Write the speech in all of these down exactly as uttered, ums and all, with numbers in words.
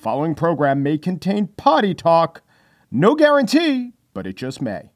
Following program may contain potty talk. No guarantee, but it just may.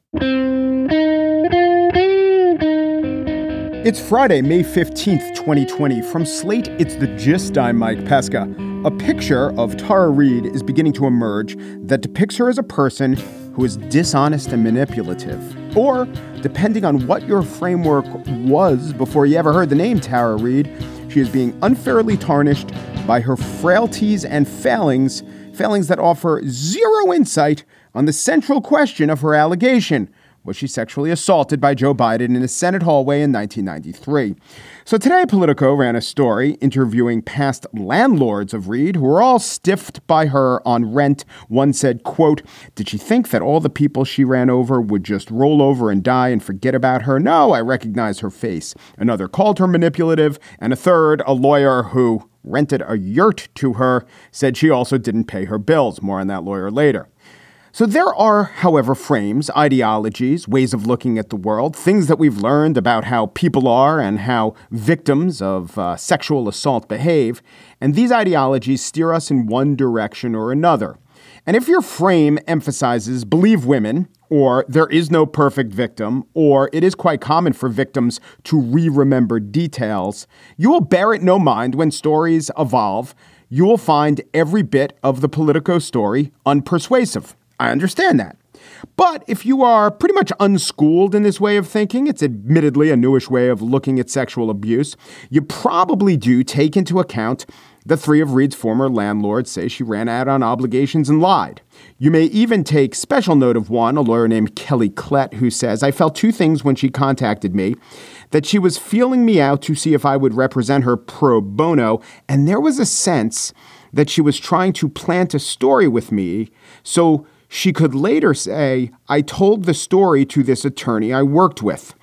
It's Friday, May fifteenth, twenty twenty. From Slate, it's The Gist. I'm Mike Pesca. A picture of Tara Reade is beginning to emerge that depicts her as a person who is dishonest and manipulative. Or, depending on what your framework was before you ever heard the name Tara Reade, she is being unfairly tarnished by her frailties and failings, failings that offer zero insight on the central question of her allegation. Was she sexually assaulted by Joe Biden in a Senate hallway in nineteen ninety-three? So today, Politico ran a story interviewing past landlords of Reade who were all stiffed by her on rent. One said, quote, "Did she think that all the people she ran over would just roll over and die and forget about her? No, I recognize her face." Another called her manipulative. And a third, a lawyer who rented a yurt to her, said she also didn't pay her bills. More on that lawyer later. So there are, however, frames, ideologies, ways of looking at the world, things that we've learned about how people are and how victims of uh, sexual assault behave. And these ideologies steer us in one direction or another. And if your frame emphasizes believe women, or there is no perfect victim, or it is quite common for victims to re-remember details, you will bear it no mind when stories evolve. You will find every bit of the Politico story unpersuasive. I understand that. But if you are pretty much unschooled in this way of thinking, it's admittedly a newish way of looking at sexual abuse, you probably do take into account the three of Reade's former landlords say she ran out on obligations and lied. You may even take special note of one, a lawyer named Kelly Klett, who says, "I felt two things when she contacted me, that she was feeling me out to see if I would represent her pro bono, and there was a sense that she was trying to plant a story with me so she could later say, I told the story to this attorney I worked with."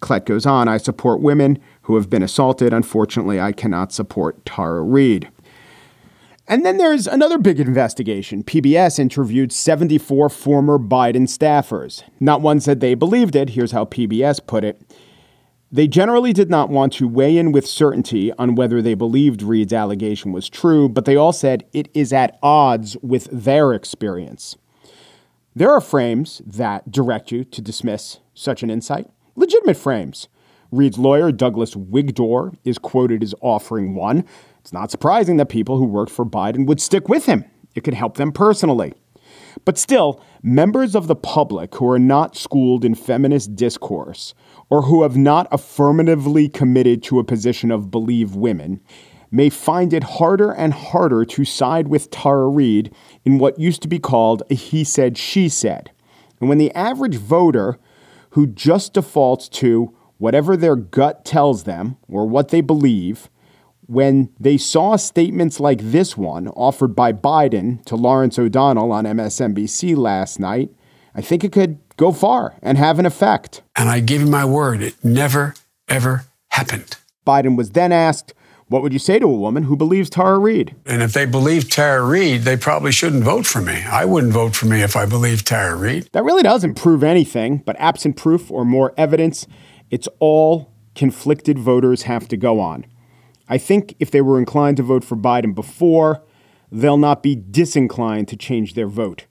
Klett goes on, "I support women who have been assaulted. Unfortunately, I cannot support Tara Reade." And then there's another big investigation. P B S interviewed seventy-four former Biden staffers. Not one said they believed it. Here's how P B S put it. "They generally did not want to weigh in with certainty on whether they believed Reade's allegation was true, but they all said it is at odds with their experience." There are frames that direct you to dismiss such an insight. Legitimate frames. Reade's lawyer, Douglas Wigdor, is quoted as offering one. It's not surprising that people who worked for Biden would stick with him. It could help them personally. But still, members of the public who are not schooled in feminist discourse or who have not affirmatively committed to a position of believe women may find it harder and harder to side with Tara Reade in what used to be called a he said, she said. And when the average voter who just defaults to whatever their gut tells them or what they believe, when they saw statements like this one offered by Biden to Lawrence O'Donnell on M S N B C last night, I think it could go far and have an effect. "And I give you my word, it never, ever happened." Biden was then asked, "What would you say to a woman who believes Tara Reade?" "And if they believe Tara Reade, they probably shouldn't vote for me. I wouldn't vote for me if I believed Tara Reade." That really doesn't prove anything, but absent proof or more evidence, it's all conflicted voters have to go on. "I think if they were inclined to vote for Biden before, they'll not be disinclined to change their vote."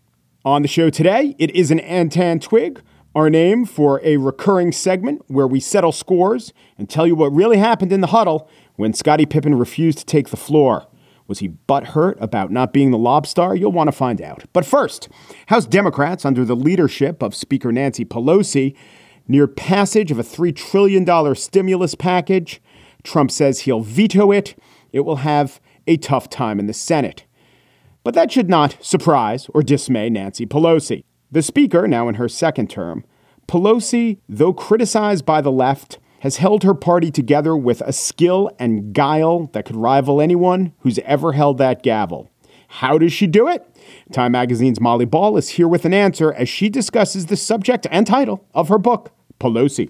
On the show today, it is an Antan Twig, our name for a recurring segment where we settle scores and tell you what really happened in the huddle when Scottie Pippen refused to take the floor. Was he butthurt about not being the lob star? You'll want to find out. But first, House Democrats, under the leadership of Speaker Nancy Pelosi, near passage of a three trillion dollars stimulus package. Trump says he'll veto it. It will have a tough time in the Senate. But that should not surprise or dismay Nancy Pelosi. The speaker, now in her second term, Pelosi, though criticized by the left, has held her party together with a skill and guile that could rival anyone who's ever held that gavel. How does she do it? Time Magazine's Molly Ball is here with an answer as she discusses the subject and title of her book, Pelosi.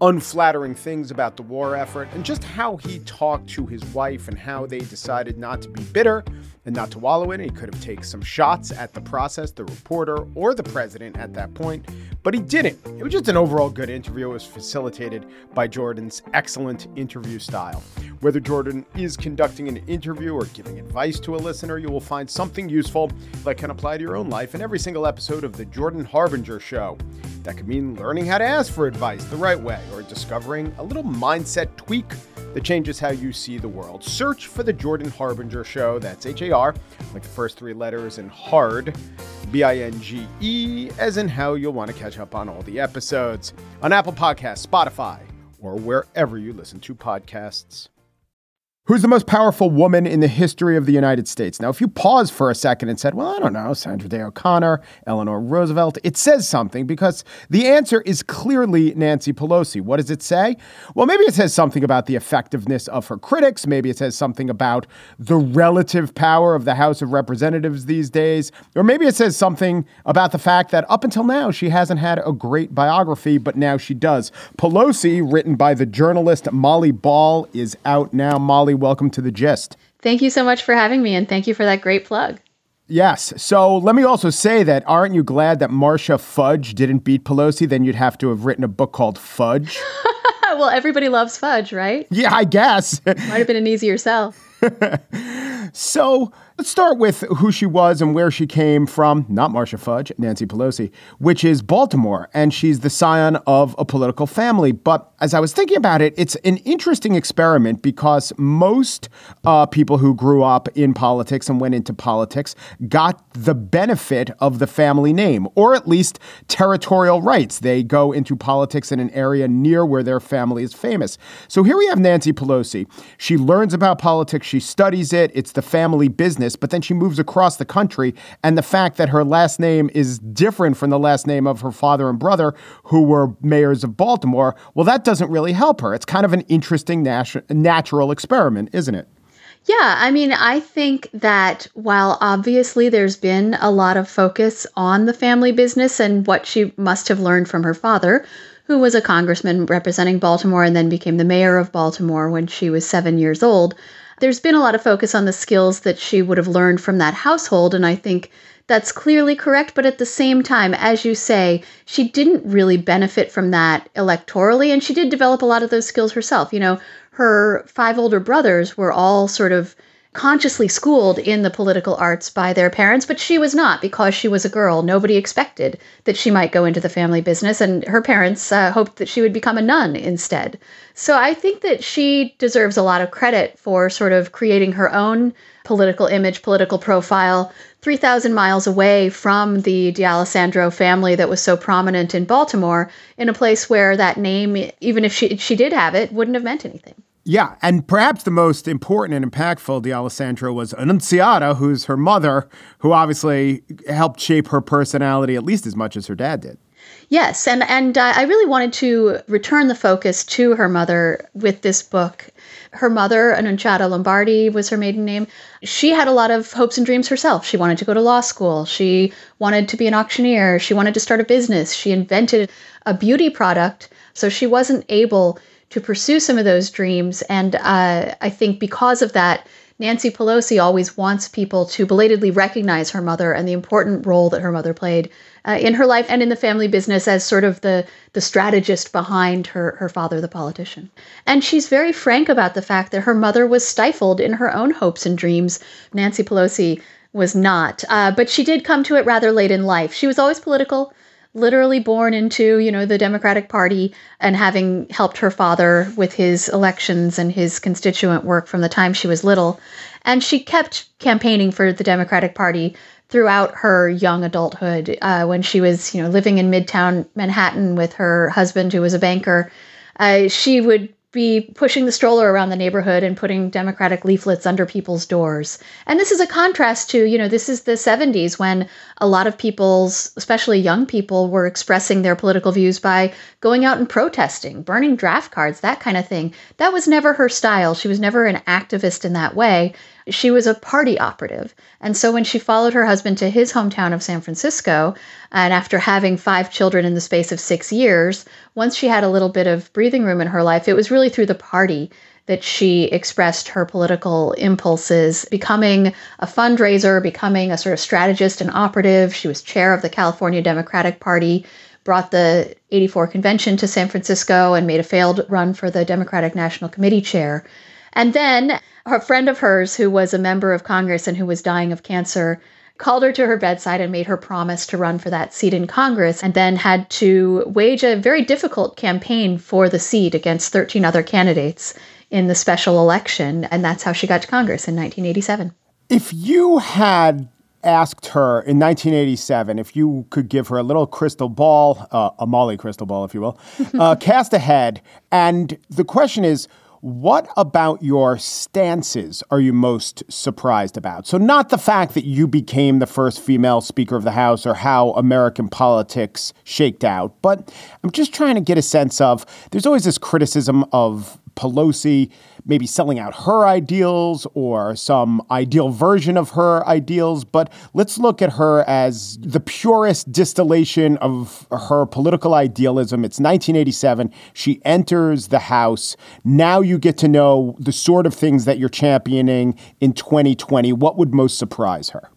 unflattering things about the war effort and just how he talked to his wife and how they decided not to be bitter and not to wallow in it. He could have taken some shots at the process, the reporter, or the president at that point, but he didn't. It was just an overall good interview. It was facilitated by Jordan's excellent interview style. Whether Jordan is conducting an interview or giving advice to a listener, you will find something useful that can apply to your own life in every single episode of The Jordan Harbinger Show. That could mean learning how to ask for advice the right way or discovering a little mindset tweak that changes how you see the world. Search for The Jordan Harbinger Show. That's H A R, like the first three letters, and hard, B I N G E, as in how you'll want to catch up on all the episodes on Apple Podcasts, Spotify, or wherever you listen to podcasts. Who's the most powerful woman in the history of the United States? Now, if you pause for a second and said, well, I don't know, Sandra Day O'Connor, Eleanor Roosevelt, it says something because the answer is clearly Nancy Pelosi. What does it say? Well, maybe it says something about the effectiveness of her critics. Maybe it says something about the relative power of the House of Representatives these days. Or maybe it says something about the fact that up until now, she hasn't had a great biography, but now she does. Pelosi, written by the journalist Molly Ball, is out now. Molly, welcome to The Gist. Thank you so much for having me, and thank you for that great plug. Yes. So let me also say that aren't you glad that Marsha Fudge didn't beat Pelosi? Then you'd have to have written a book called Fudge. Well, everybody loves Fudge, right? Yeah, I guess. Might have been an easier sell. So let's start with who she was and where she came from. Not Marsha Fudge, Nancy Pelosi, which is Baltimore. And she's the scion of a political family. But as I was thinking about it, it's an interesting experiment because most uh, people who grew up in politics and went into politics got the benefit of the family name, or at least territorial rights. They go into politics in an area near where their family is famous. So here we have Nancy Pelosi. She learns about politics. She studies it. It's the family business, but then she moves across the country. And the fact that her last name is different from the last name of her father and brother, who were mayors of Baltimore, well, that doesnat really help her. It's kind of an interesting nat- natural experiment, isn't it? Yeah. I mean, I think that while obviously there's been a lot of focus on the family business and what she must have learned from her father, who was a congressman representing Baltimore and then became the mayor of Baltimore when she was seven years old, there's been a lot of focus on the skills that she would have learned from that household. And I think that's clearly correct. But at the same time, as you say, she didn't really benefit from that electorally. And she did develop a lot of those skills herself. You know, her five older brothers were all sort of consciously schooled in the political arts by their parents, but she was not, because she was a girl. Nobody expected that she might go into the family business, and her parents uh, hoped that she would become a nun instead. So I think that she deserves a lot of credit for sort of creating her own political image, political profile, three thousand miles away from the D'Alessandro family that was so prominent in Baltimore, in a place where that name, even if she, she did have it, wouldn't have meant anything. Yeah. And perhaps the most important and impactful D'Alessandro was Annunziata, who's her mother, who obviously helped shape her personality at least as much as her dad did. Yes. And, and uh, I really wanted to return the focus to her mother with this book. Her mother, Annunziata Lombardi, was her maiden name. She had a lot of hopes and dreams herself. She wanted to go to law school. She wanted to be an auctioneer. She wanted to start a business. She invented a beauty product. So she wasn't able to pursue some of those dreams. And uh, I think because of that, Nancy Pelosi always wants people to belatedly recognize her mother and the important role that her mother played uh, in her life and in the family business as sort of the, the strategist behind her, her father, the politician. And she's very frank about the fact that her mother was stifled in her own hopes and dreams. Nancy Pelosi was not. Uh, but she did come to it rather late in life. She was always political, literally born into, you know, the Democratic Party, and having helped her father with his elections and his constituent work from the time she was little. And she kept campaigning for the Democratic Party throughout her young adulthood, uh, when she was, you know, living in Midtown Manhattan with her husband, who was a banker. Uh, she would be pushing the stroller around the neighborhood and putting Democratic leaflets under people's doors. And this is a contrast to, you know, this is the seventies, when a lot of people's, especially young people, were expressing their political views by going out and protesting, burning draft cards, that kind of thing. That was never her style. She was never an activist in that way. She was a party operative. And so when she followed her husband to his hometown of San Francisco, and after having five children in the space of six years, once she had a little bit of breathing room in her life, it was really through the party that she expressed her political impulses, becoming a fundraiser, becoming a sort of strategist and operative. She was chair of the California Democratic Party, brought the eighty-four convention to San Francisco, and made a failed run for the Democratic National Committee chair. And then a friend of hers, who was a member of Congress and who was dying of cancer, called her to her bedside and made her promise to run for that seat in Congress, and then had to wage a very difficult campaign for the seat against thirteen other candidates in the special election. And that's how she got to Congress in nineteen eighty-seven. If you had asked her in nineteen eighty-seven, if you could give her a little crystal ball, uh, a Molly crystal ball, if you will, uh, cast ahead, and the question is, what about your stances are you most surprised about? So not the fact that you became the first female Speaker of the House or how American politics shaked out, but I'm just trying to get a sense of, there's always this criticism of Pelosi maybe selling out her ideals or some ideal version of her ideals, but let's look at her as the purest distillation of her political idealism. It's nineteen eighty-seven. She enters the House. Now you get to know the sort of things that you're championing in twenty twenty. What would most surprise her?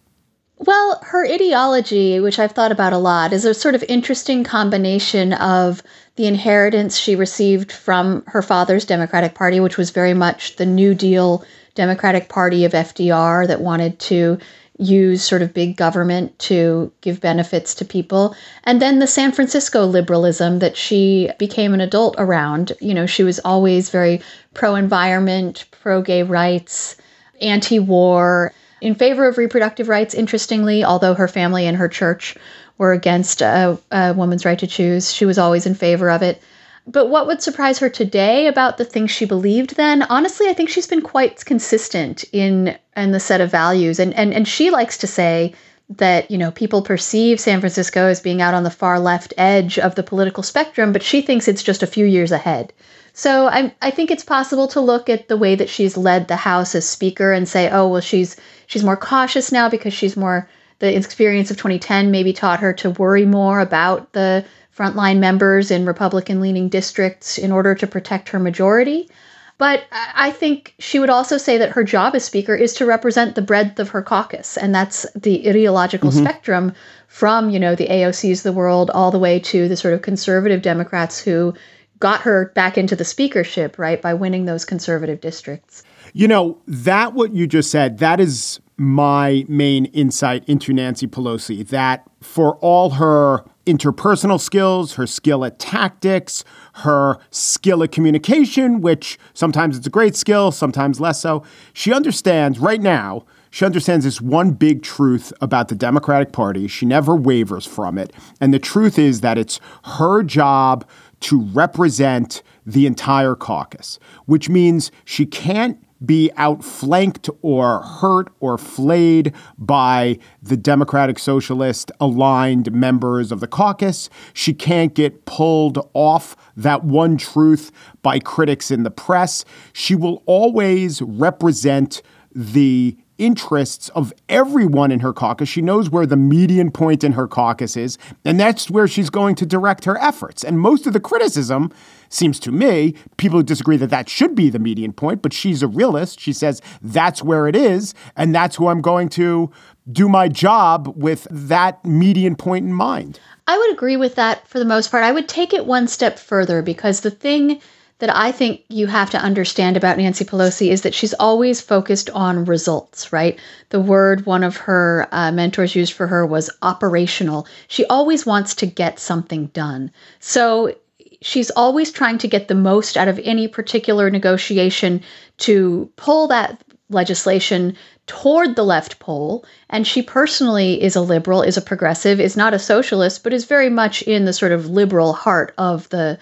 Well, her ideology, which I've thought about a lot, is a sort of interesting combination of the inheritance she received from her father's Democratic Party, which was very much the New Deal Democratic Party of F D R that wanted to use sort of big government to give benefits to people. And then the San Francisco liberalism that she became an adult around. You know, she was always very pro-environment, pro-gay rights, anti-war, in favor of reproductive rights, interestingly, although her family and her church were against a, a woman's right to choose. She was always in favor of it. But what would surprise her today about the things she believed then? Honestly, I think she's been quite consistent in, in the set of values. And, and, and she likes to say that, you know, people perceive San Francisco as being out on the far left edge of the political spectrum, but she thinks it's just a few years ahead. So I, I think it's possible to look at the way that she's led the House as Speaker and say, oh, well, she's she's more cautious now because she's more, the experience of twenty ten maybe taught her to worry more about the frontline members in Republican-leaning districts in order to protect her majority. But I think she would also say that her job as Speaker is to represent the breadth of her caucus, and that's the ideological mm-hmm. spectrum from, you know, the A O Cs of the world all the way to the sort of conservative Democrats who got her back into the speakership, right, by winning those conservative districts. You know, that what you just said, that is my main insight into Nancy Pelosi, that for all her interpersonal skills, her skill at tactics, her skill at communication, which sometimes it's a great skill, sometimes less so, she understands right now, she understands this one big truth about the Democratic Party. She never wavers from it. And the truth is that it's her job to represent the entire caucus, which means she can't be outflanked or hurt or flayed by the Democratic Socialist aligned members of the caucus. She can't get pulled off that one truth by critics in the press. She will always represent the interests of everyone in her caucus. She knows where the median point in her caucus is, and that's where she's going to direct her efforts. And most of the criticism seems to me, people who disagree that that should be the median point, but she's a realist. She says, that's where it is, and that's who I'm going to do my job with that median point in mind. I would agree with that for the most part. I would take it one step further, because the thing that I think you have to understand about Nancy Pelosi is that she's always focused on results, right? The word one of her uh, mentors used for her was operational. She always wants to get something done. So she's always trying to get the most out of any particular negotiation to pull that legislation toward the left pole. And she personally is a liberal, is a progressive, is not a socialist, but is very much in the sort of liberal heart of the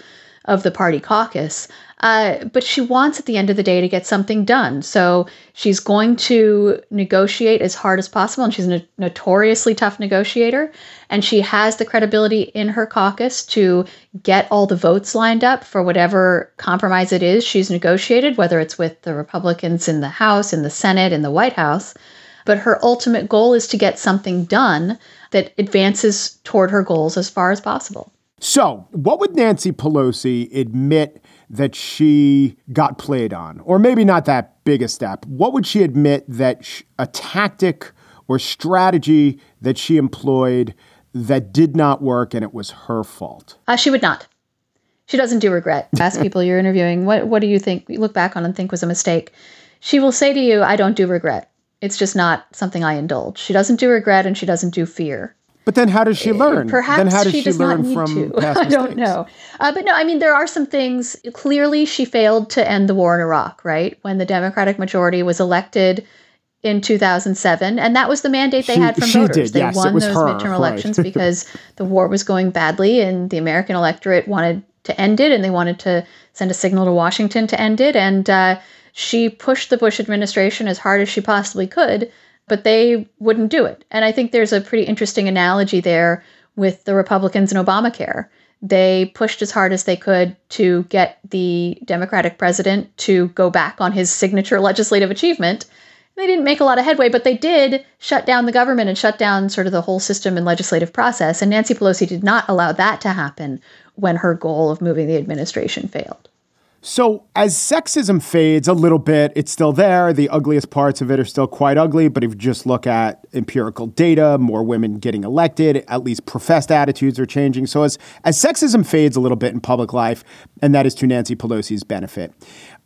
of the party caucus. Uh, but she wants at the end of the day to get something done. So she's going to negotiate as hard as possible. And she's a notoriously tough negotiator. And she has the credibility in her caucus to get all the votes lined up for whatever compromise it is she's negotiated, whether it's with the Republicans in the House, in the Senate, in the White House. But her ultimate goal is to get something done that advances toward her goals as far as possible. So what would Nancy Pelosi admit that she got played on? Or maybe not that big a step. What would she admit that sh- a tactic or strategy that she employed that did not work and it was her fault? Uh, she would not. She doesn't do regret. Ask people you're interviewing, what what do you think, you look back on and think was a mistake? She will say to you, I don't do regret. It's just not something I indulge. She doesn't do regret and she doesn't do fear. But then how does she learn? Perhaps then how does she, she does learn not from past mistakes? I don't know. Uh, but no, I mean, there are some things. Clearly, she failed to end the war in Iraq, right? When the Democratic majority was elected in two thousand seven. And that was the mandate they she, had from she voters. Did, they yes, won those her, midterm right. elections because the war was going badly and the American electorate wanted to end it. And they wanted to send a signal to Washington to end it. And uh, she pushed the Bush administration as hard as she possibly could, but they wouldn't do it. And I think there's a pretty interesting analogy there with the Republicans and Obamacare. They pushed as hard as they could to get the Democratic president to go back on his signature legislative achievement. They didn't make a lot of headway, but they did shut down the government and shut down sort of the whole system and legislative process. And Nancy Pelosi did not allow that to happen when her goal of moving the administration failed. So as sexism fades a little bit, it's still there. The ugliest parts of it are still quite ugly. But if you just look at empirical data, more women getting elected, at least professed attitudes are changing. So as, as sexism fades a little bit in public life, and that is to Nancy Pelosi's benefit,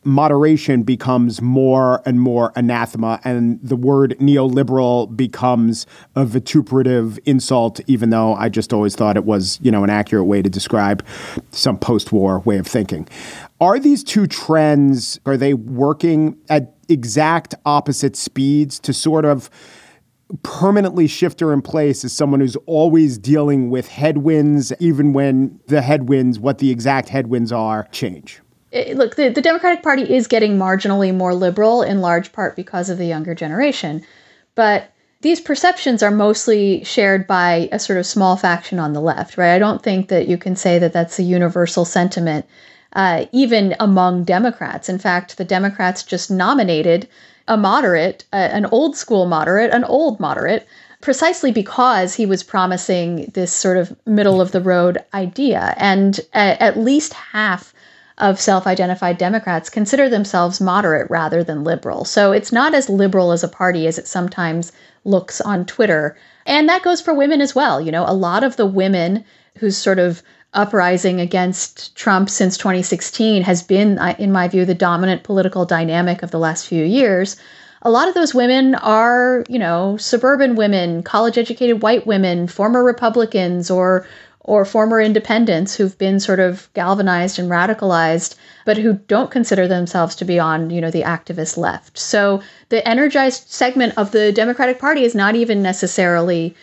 moderation becomes more and more anathema, and the word neoliberal becomes a vituperative insult, even though I just always thought it was, you know, an accurate way to describe some post-war way of thinking. Are these two trends, are they working at exact opposite speeds to sort of permanently shift her in place as someone who's always dealing with headwinds, even when the headwinds, what the exact headwinds are, change? Look, the, the Democratic Party is getting marginally more liberal in large part because of the younger generation. But these perceptions are mostly shared by a sort of small faction on the left, right? I don't think that you can say that that's a universal sentiment, uh, even among Democrats. In fact, the Democrats just nominated a moderate, uh, an old school moderate, an old moderate, precisely because he was promising this sort of middle of the road idea. And uh, at least half of self-identified Democrats consider themselves moderate rather than liberal. So it's not as liberal as a party as it sometimes looks on Twitter. And that goes for women as well. You know, a lot of the women whose sort of uprising against Trump since twenty sixteen has been, in my view, the dominant political dynamic of the last few years. A lot of those women are, you know, suburban women, college-educated white women, former Republicans, or or former independents who've been sort of galvanized and radicalized, but who don't consider themselves to be on, you know, the activist left. So the energized segment of the Democratic Party is not even necessarily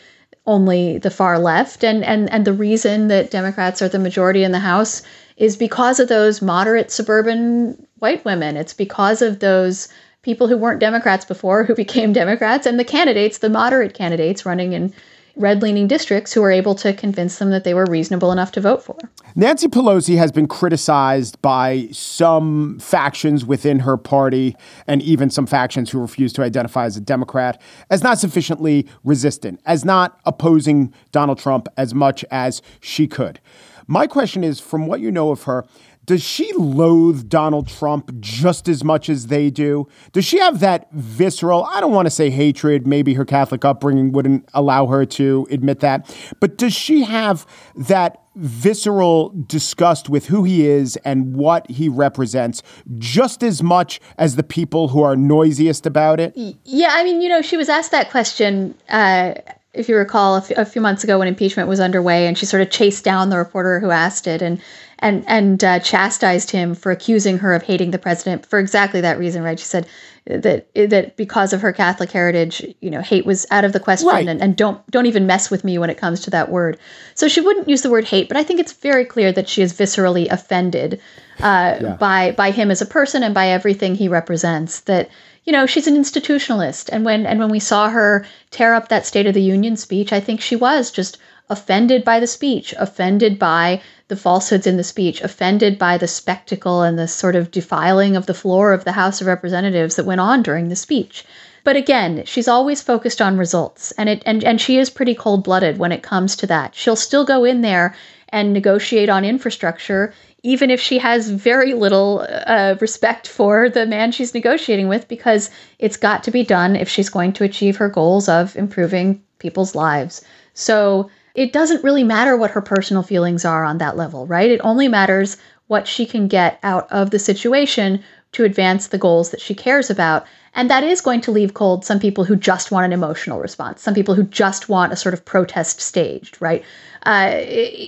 only the far left. And, and, and the reason that Democrats are the majority in the House is because of those moderate suburban white women. It's because of those people who weren't Democrats before who became Democrats, and the candidates, the moderate candidates running in red-leaning districts who were able to convince them that they were reasonable enough to vote for. Nancy Pelosi has been criticized by some factions within her party, and even some factions who refuse to identify as a Democrat, as not sufficiently resistant, as not opposing Donald Trump as much as she could. My question is, from what you know of her, Does she loathe Donald Trump just as much as they do? Does she have that visceral, I don't want to say hatred, maybe her Catholic upbringing wouldn't allow her to admit that, but does she have that visceral disgust with who he is and what he represents just as much as the people who are noisiest about it? Yeah, I mean, you know, she was asked that question, uh, if you recall, a, f- a few months ago when impeachment was underway, and she sort of chased down the reporter who asked it and and and uh, chastised him for accusing her of hating the president for exactly that reason, right? She said that that because of her Catholic heritage, you know, hate was out of the question, right. and, and don't don't even mess with me when it comes to that word. So she wouldn't use the word hate, but I think it's very clear that she is viscerally offended uh, yeah. by by him as a person and by everything he represents. That, you know, she's an institutionalist, and when and when we saw her tear up that State of the Union speech, I think she was just offended by the speech, offended by the falsehoods in the speech, offended by the spectacle and the sort of defiling of the floor of the House of Representatives that went on during the speech. But again, she's always focused on results, and it and, and she is pretty cold-blooded when it comes to that. She'll still go in there and negotiate on infrastructure, even if she has very little uh, respect for the man she's negotiating with, because it's got to be done if she's going to achieve her goals of improving people's lives. So it doesn't really matter what her personal feelings are on that level, right? It only matters what she can get out of the situation to advance the goals that she cares about. And that is going to leave cold some people who just want an emotional response, some people who just want a sort of protest staged, right? Uh,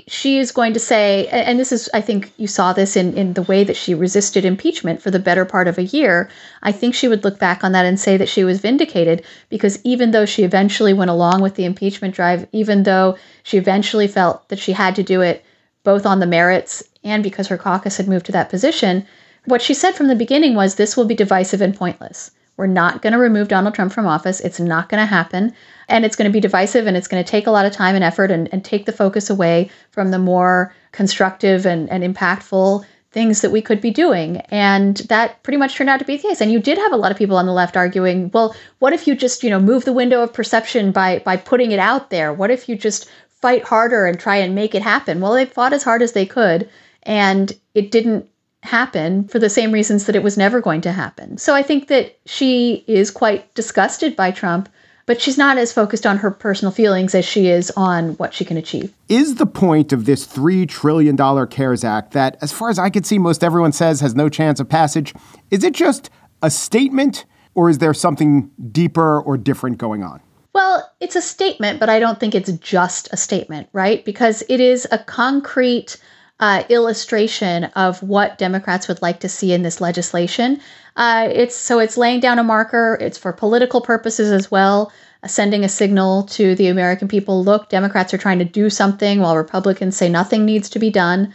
she is going to say, and this is, I think you saw this in, in the way that she resisted impeachment for the better part of a year. I think she would look back on that and say that she was vindicated, because even though she eventually went along with the impeachment drive, even though she eventually felt that she had to do it both on the merits and because her caucus had moved to that position, what she said from the beginning was, this will be divisive and pointless. We're not going to remove Donald Trump from office. It's not going to happen. And it's going to be divisive, and it's going to take a lot of time and effort and, and take the focus away from the more constructive and, and impactful things that we could be doing. And that pretty much turned out to be the case. And you did have a lot of people on the left arguing, well, what if you just, you know, move the window of perception by by putting it out there? What if you just fight harder and try and make it happen? Well, they fought as hard as they could, and it didn't happen for the same reasons that it was never going to happen. So I think that she is quite disgusted by Trump, but she's not as focused on her personal feelings as she is on what she can achieve. Is the point of this three trillion dollars CARES Act that, as far as I could see, most everyone says has no chance of passage, is it just a statement, or is there something deeper or different going on? Well, it's a statement, but I don't think it's just a statement, right? Because it is a concrete Uh, illustration of what Democrats would like to see in this legislation. Uh, it's so it's laying down a marker. It's for political purposes as well, uh, sending a signal to the American people, look, Democrats are trying to do something while Republicans say nothing needs to be done.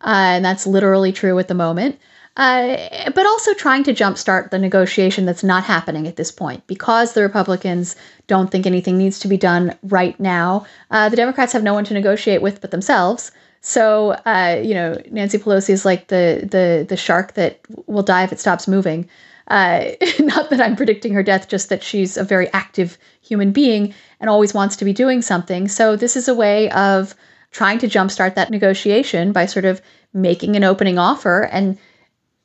Uh, and that's literally true at the moment. Uh, but also trying to jumpstart the negotiation that's not happening at this point, because the Republicans don't think anything needs to be done right now. Uh, the Democrats have no one to negotiate with but themselves. So, uh, you know, Nancy Pelosi is like the the the shark that will die if it stops moving. Uh, not that I'm predicting her death, just that she's a very active human being and always wants to be doing something. So this is a way of trying to jumpstart that negotiation by sort of making an opening offer and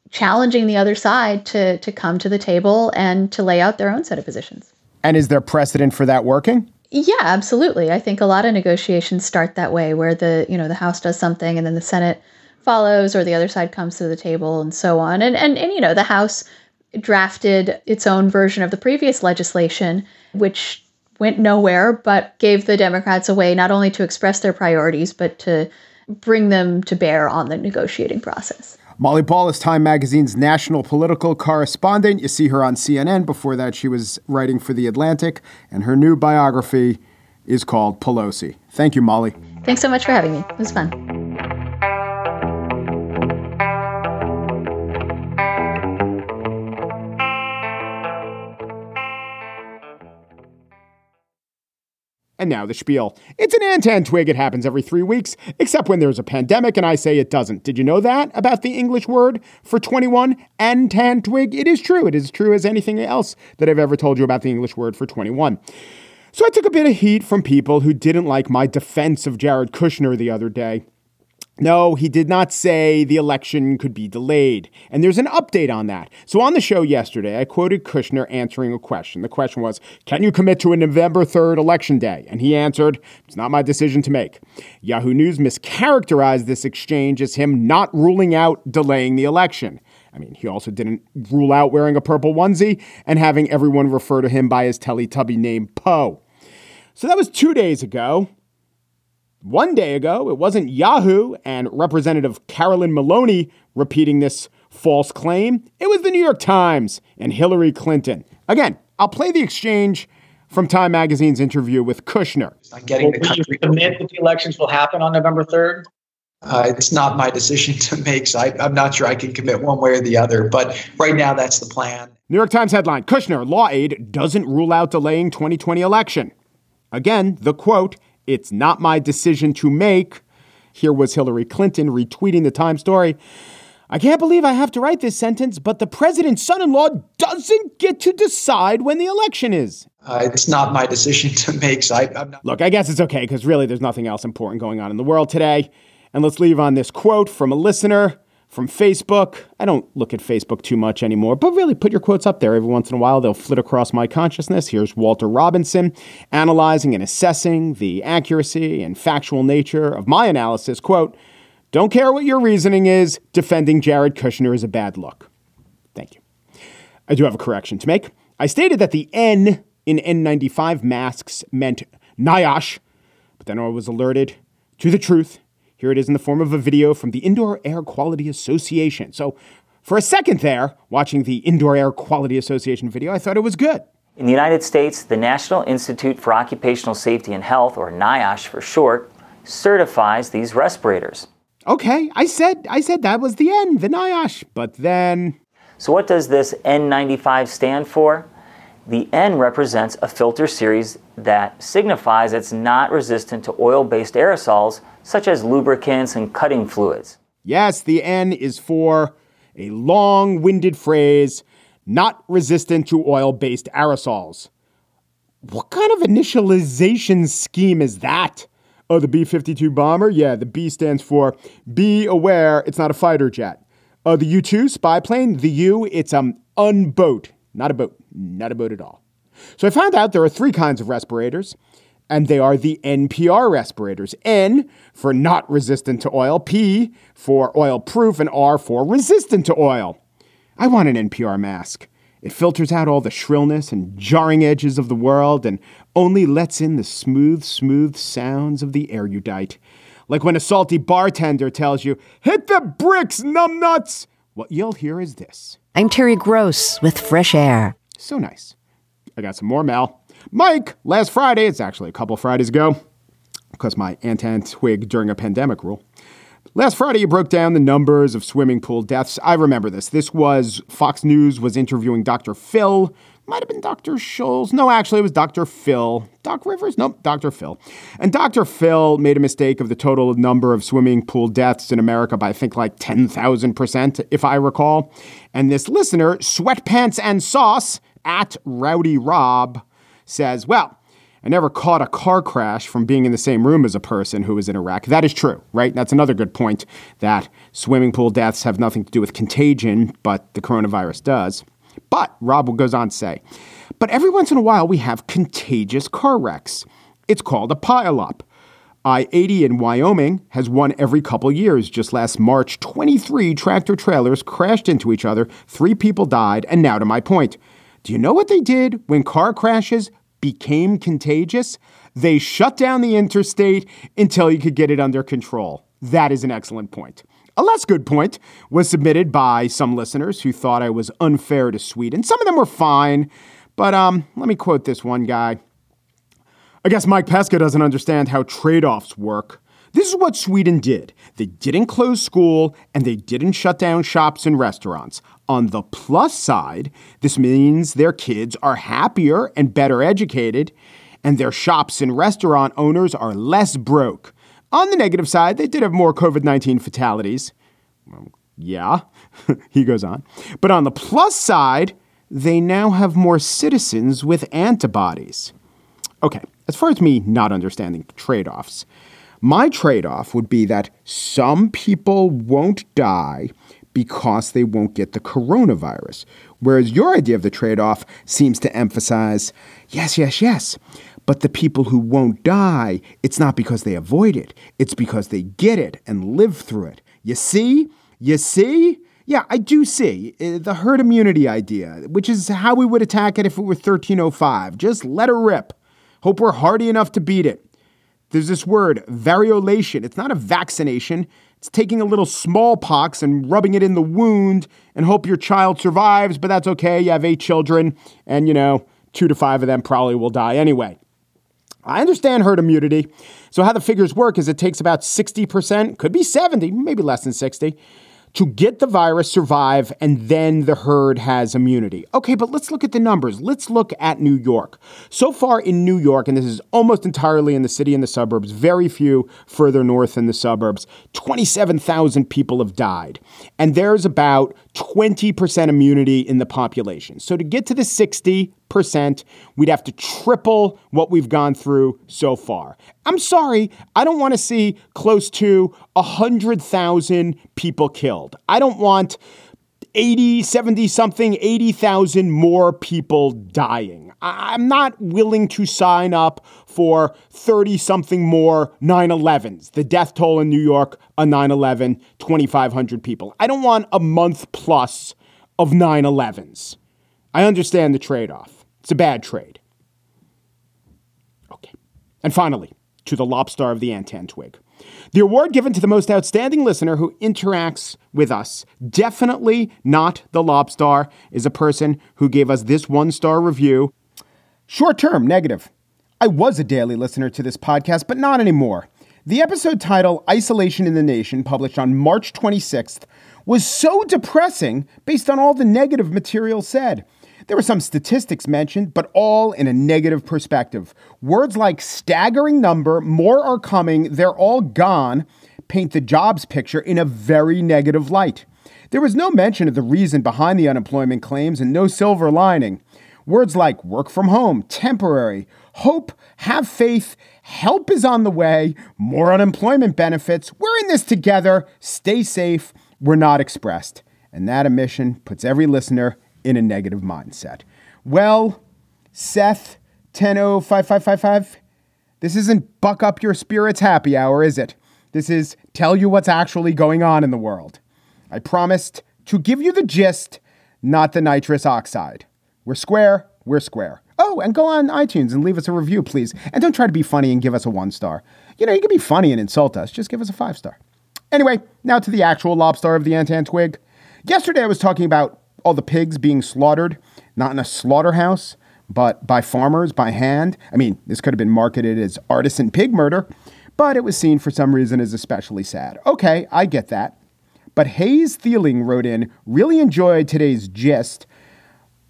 challenging the other side to to come to the table and to lay out their own set of positions. And is there precedent for that working? Yeah, absolutely. I think a lot of negotiations start that way, where the, you know, the House does something and then the Senate follows, or the other side comes to the table and so on. And, and, and you know, the House drafted its own version of the previous legislation, which went nowhere, but gave the Democrats a way not only to express their priorities, but to bring them to bear on the negotiating process. Molly Ball is Time Magazine's national political correspondent. You see her on C N N. Before that, she was writing for The Atlantic, and her new biography is called Pelosi. Thank you, Molly. Thanks so much for having me. It was fun. And now the spiel. It's an Antan twig. It happens every three weeks, except when there's a pandemic and I say it doesn't. Did you know that about the English word for twenty-one? Antan twig. It is true. It is true as anything else that I've ever told you about the English word for twenty-one. So I took a bit of heat from people who didn't like my defense of Jared Kushner the other day. No, he did not say the election could be delayed. And there's an update on that. So on the show yesterday, I quoted Kushner answering a question. The question was, can you commit to a November third election day? And he answered, it's not my decision to make. Yahoo News mischaracterized this exchange as him not ruling out delaying the election. I mean, he also didn't rule out wearing a purple onesie and having everyone refer to him by his Teletubby name, Poe. So that was two days ago. One day ago, it wasn't Yahoo and Representative Carolyn Maloney repeating this false claim. It was the New York Times and Hillary Clinton. Again, I'll play the exchange from Time Magazine's interview with Kushner. It's not getting the country. Will you commit that the elections will happen on November third? Uh, it's not my decision to make, so I, I'm not sure I can commit one way or the other. But right now, that's the plan. New York Times headline, Kushner, law aide doesn't rule out delaying twenty twenty election. Again, the quote, it's not my decision to make. Here was Hillary Clinton retweeting the Times story. I can't believe I have to write this sentence, but the president's son-in-law doesn't get to decide when the election is. Uh, it's not my decision to make. So I, I'm not- Look, I guess it's okay because really there's nothing else important going on in the world today. And let's leave on this quote from a listener from Facebook. I don't look at Facebook too much anymore, but really put your quotes up there every once in a while. They'll flit across my consciousness. Here's Walter Robinson analyzing and assessing the accuracy and factual nature of my analysis. Quote, don't care what your reasoning is. Defending Jared Kushner is a bad look. Thank you. I do have a correction to make. I stated that the N in N ninety-five masks meant NIOSH, but then I was alerted to the truth. Here it is in the form of a video from the Indoor Air Quality Association. So for a second there, watching the Indoor Air Quality Association video, I thought it was good. In the United States, the National Institute for Occupational Safety and Health, or NIOSH for short, certifies these respirators. Okay, I said I said that was the N, the NIOSH, but then... So what does this N ninety-five stand for? The N represents a filter series that signifies it's not resistant to oil-based aerosols, such as lubricants and cutting fluids. Yes, the N is for a long-winded phrase, not resistant to oil-based aerosols. What kind of initialization scheme is that? Oh, the B fifty-two bomber? Yeah, the B stands for be aware it's not a fighter jet. Oh, the U two spy plane? The U, it's an um, unboat. Not a boat, not a boat at all. So I found out there are three kinds of respirators, and they are the N P R respirators. N for not resistant to oil, P for oil proof, and R for resistant to oil. I want an N P R mask. It filters out all the shrillness and jarring edges of the world and only lets in the smooth, smooth sounds of the erudite. Like when a salty bartender tells you, hit the bricks, numbnuts! What you'll hear is this. I'm Terry Gross with Fresh Air. So nice. I got some more, Mel. Mike, last Friday, it's actually a couple Fridays ago, because my Antan Twig during a pandemic rule. Last Friday, you broke down the numbers of swimming pool deaths. I remember this. This was Fox News was interviewing Doctor Phil. Might have been Doctor Scholes. No, actually, it was Doctor Phil. Doc Rivers? Nope, Doctor Phil. And Doctor Phil made a mistake of the total number of swimming pool deaths in America by, I think, like ten thousand percent, if I recall. And this listener, Sweatpants and Sauce, at Rowdy Rob, says, well, I never caught a car crash from being in the same room as a person who was in Iraq. That is true, right? That's another good point, that swimming pool deaths have nothing to do with contagion, but the coronavirus does. But Rob goes on to say, but every once in a while we have contagious car wrecks. It's called a pileup. I eighty in Wyoming has one every couple years. Just last March, twenty-three tractor trailers crashed into each other. Three people died. And now to my point. Do you know what they did when car crashes became contagious? They shut down the interstate until you could get it under control. That is an excellent point. A less good point was submitted by some listeners who thought I was unfair to Sweden. Some of them were fine, but um, let me quote this one guy. I guess Mike Pesca doesn't understand how trade-offs work. This is what Sweden did. They didn't close school and they didn't shut down shops and restaurants. On the plus side, this means their kids are happier and better educated, and their shops and restaurant owners are less broke. On the negative side, they did have more COVID nineteen fatalities. Well, yeah, he goes on. But on the plus side, they now have more citizens with antibodies. Okay, as far as me not understanding trade-offs, My trade-off would be that some people won't die because they won't get the coronavirus, whereas your idea of the trade-off seems to emphasize, yes, yes, yes, but the people who won't die, it's not because they avoid it. It's because they get it and live through it. You see? You see? Yeah, I do see the herd immunity idea, which is how we would attack it if it were thirteen oh five. Just let her rip. Hope we're hardy enough to beat it. There's this word, variolation. It's not a vaccination. It's taking a little smallpox and rubbing it in the wound and hope your child survives. But that's OK. You have eight children and, you know, two to five of them probably will die anyway. I understand herd immunity. So how the figures work is it takes about sixty percent, could be seventy, maybe less than sixty, to get the virus, survive, and then the herd has immunity. Okay, but let's look at the numbers. Let's look at New York. So far in New York, and this is almost entirely in the city and the suburbs, very few further north in the suburbs, twenty-seven thousand people have died. And there's about twenty percent immunity in the population. So to get to the sixty percent, we'd have to triple what we've gone through so far. I'm sorry, I don't want to see close to one hundred thousand people killed. I don't want eighty, seventy something, eighty thousand more people dying. I'm not willing to sign up for thirty something more nine elevens. The death toll in New York, a nine eleven, twenty-five hundred people. I don't want a month plus of nine elevens. I understand the trade-off. It's a bad trade. Okay. And finally, to the lobstar of the Antan twig. The award given to the most outstanding listener who interacts with us, definitely not the lobstar, is a person who gave us this one-star review. Short-term negative. I was a daily listener to this podcast, but not anymore. The episode title, Isolation in the Nation, published on March twenty-sixth, was so depressing based on all the negative material said. There were some statistics mentioned, but all in a negative perspective. Words like staggering number, more are coming, they're all gone, paint the jobs picture in a very negative light. There was no mention of the reason behind the unemployment claims and no silver lining. Words like work from home, temporary, hope, have faith, help is on the way, more unemployment benefits, we're in this together, stay safe, were not expressed. And that omission puts every listener in a negative mindset. Well, Seth, ten oh five five five five, this isn't Buck Up Your Spirits Happy Hour, is it? This is tell you what's actually going on in the world. I promised to give you the gist, not the nitrous oxide. We're square, we're square. Oh, and go on iTunes and leave us a review, please. And don't try to be funny and give us a one star. You know, you can be funny and insult us. Just give us a five star. Anyway, now to the actual lobstar of the Antan twig. Yesterday, I was talking about all the pigs being slaughtered, not in a slaughterhouse, but by farmers, by hand. I mean, this could have been marketed as artisan pig murder, but it was seen for some reason as especially sad. Okay, I get that. But Hayes Thieling wrote in, really enjoyed today's gist,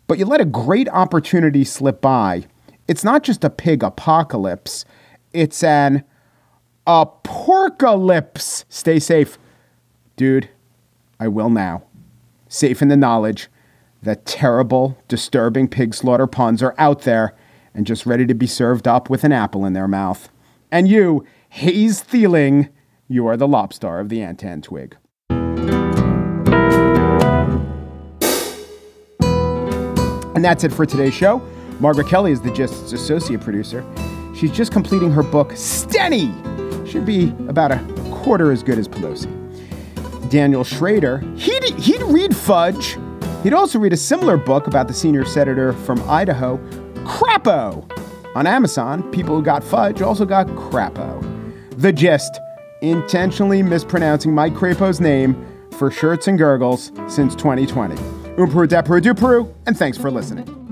but you let a great opportunity slip by. It's not just a pig apocalypse. It's an apocalypse. Stay safe. Dude, I will now. Safe in the knowledge that terrible, disturbing pig slaughter puns are out there and just ready to be served up with an apple in their mouth. And you, Hayes Thieling, you are the lobstar of the Antan twig. And that's it for today's show. Margaret Kelly is the Gist's associate producer. She's just completing her book, Stenny. Should be about a quarter as good as Pelosi. Daniel Schrader, he'd, he'd read Fudge. He'd also read a similar book about the senior senator from Idaho, Crapo. On Amazon, people who got Fudge also got Crapo. The Gist, intentionally mispronouncing Mike Crapo's name for shirts and gurgles since twenty twenty. Oom Peru, da Peru, do Peru, and thanks for listening.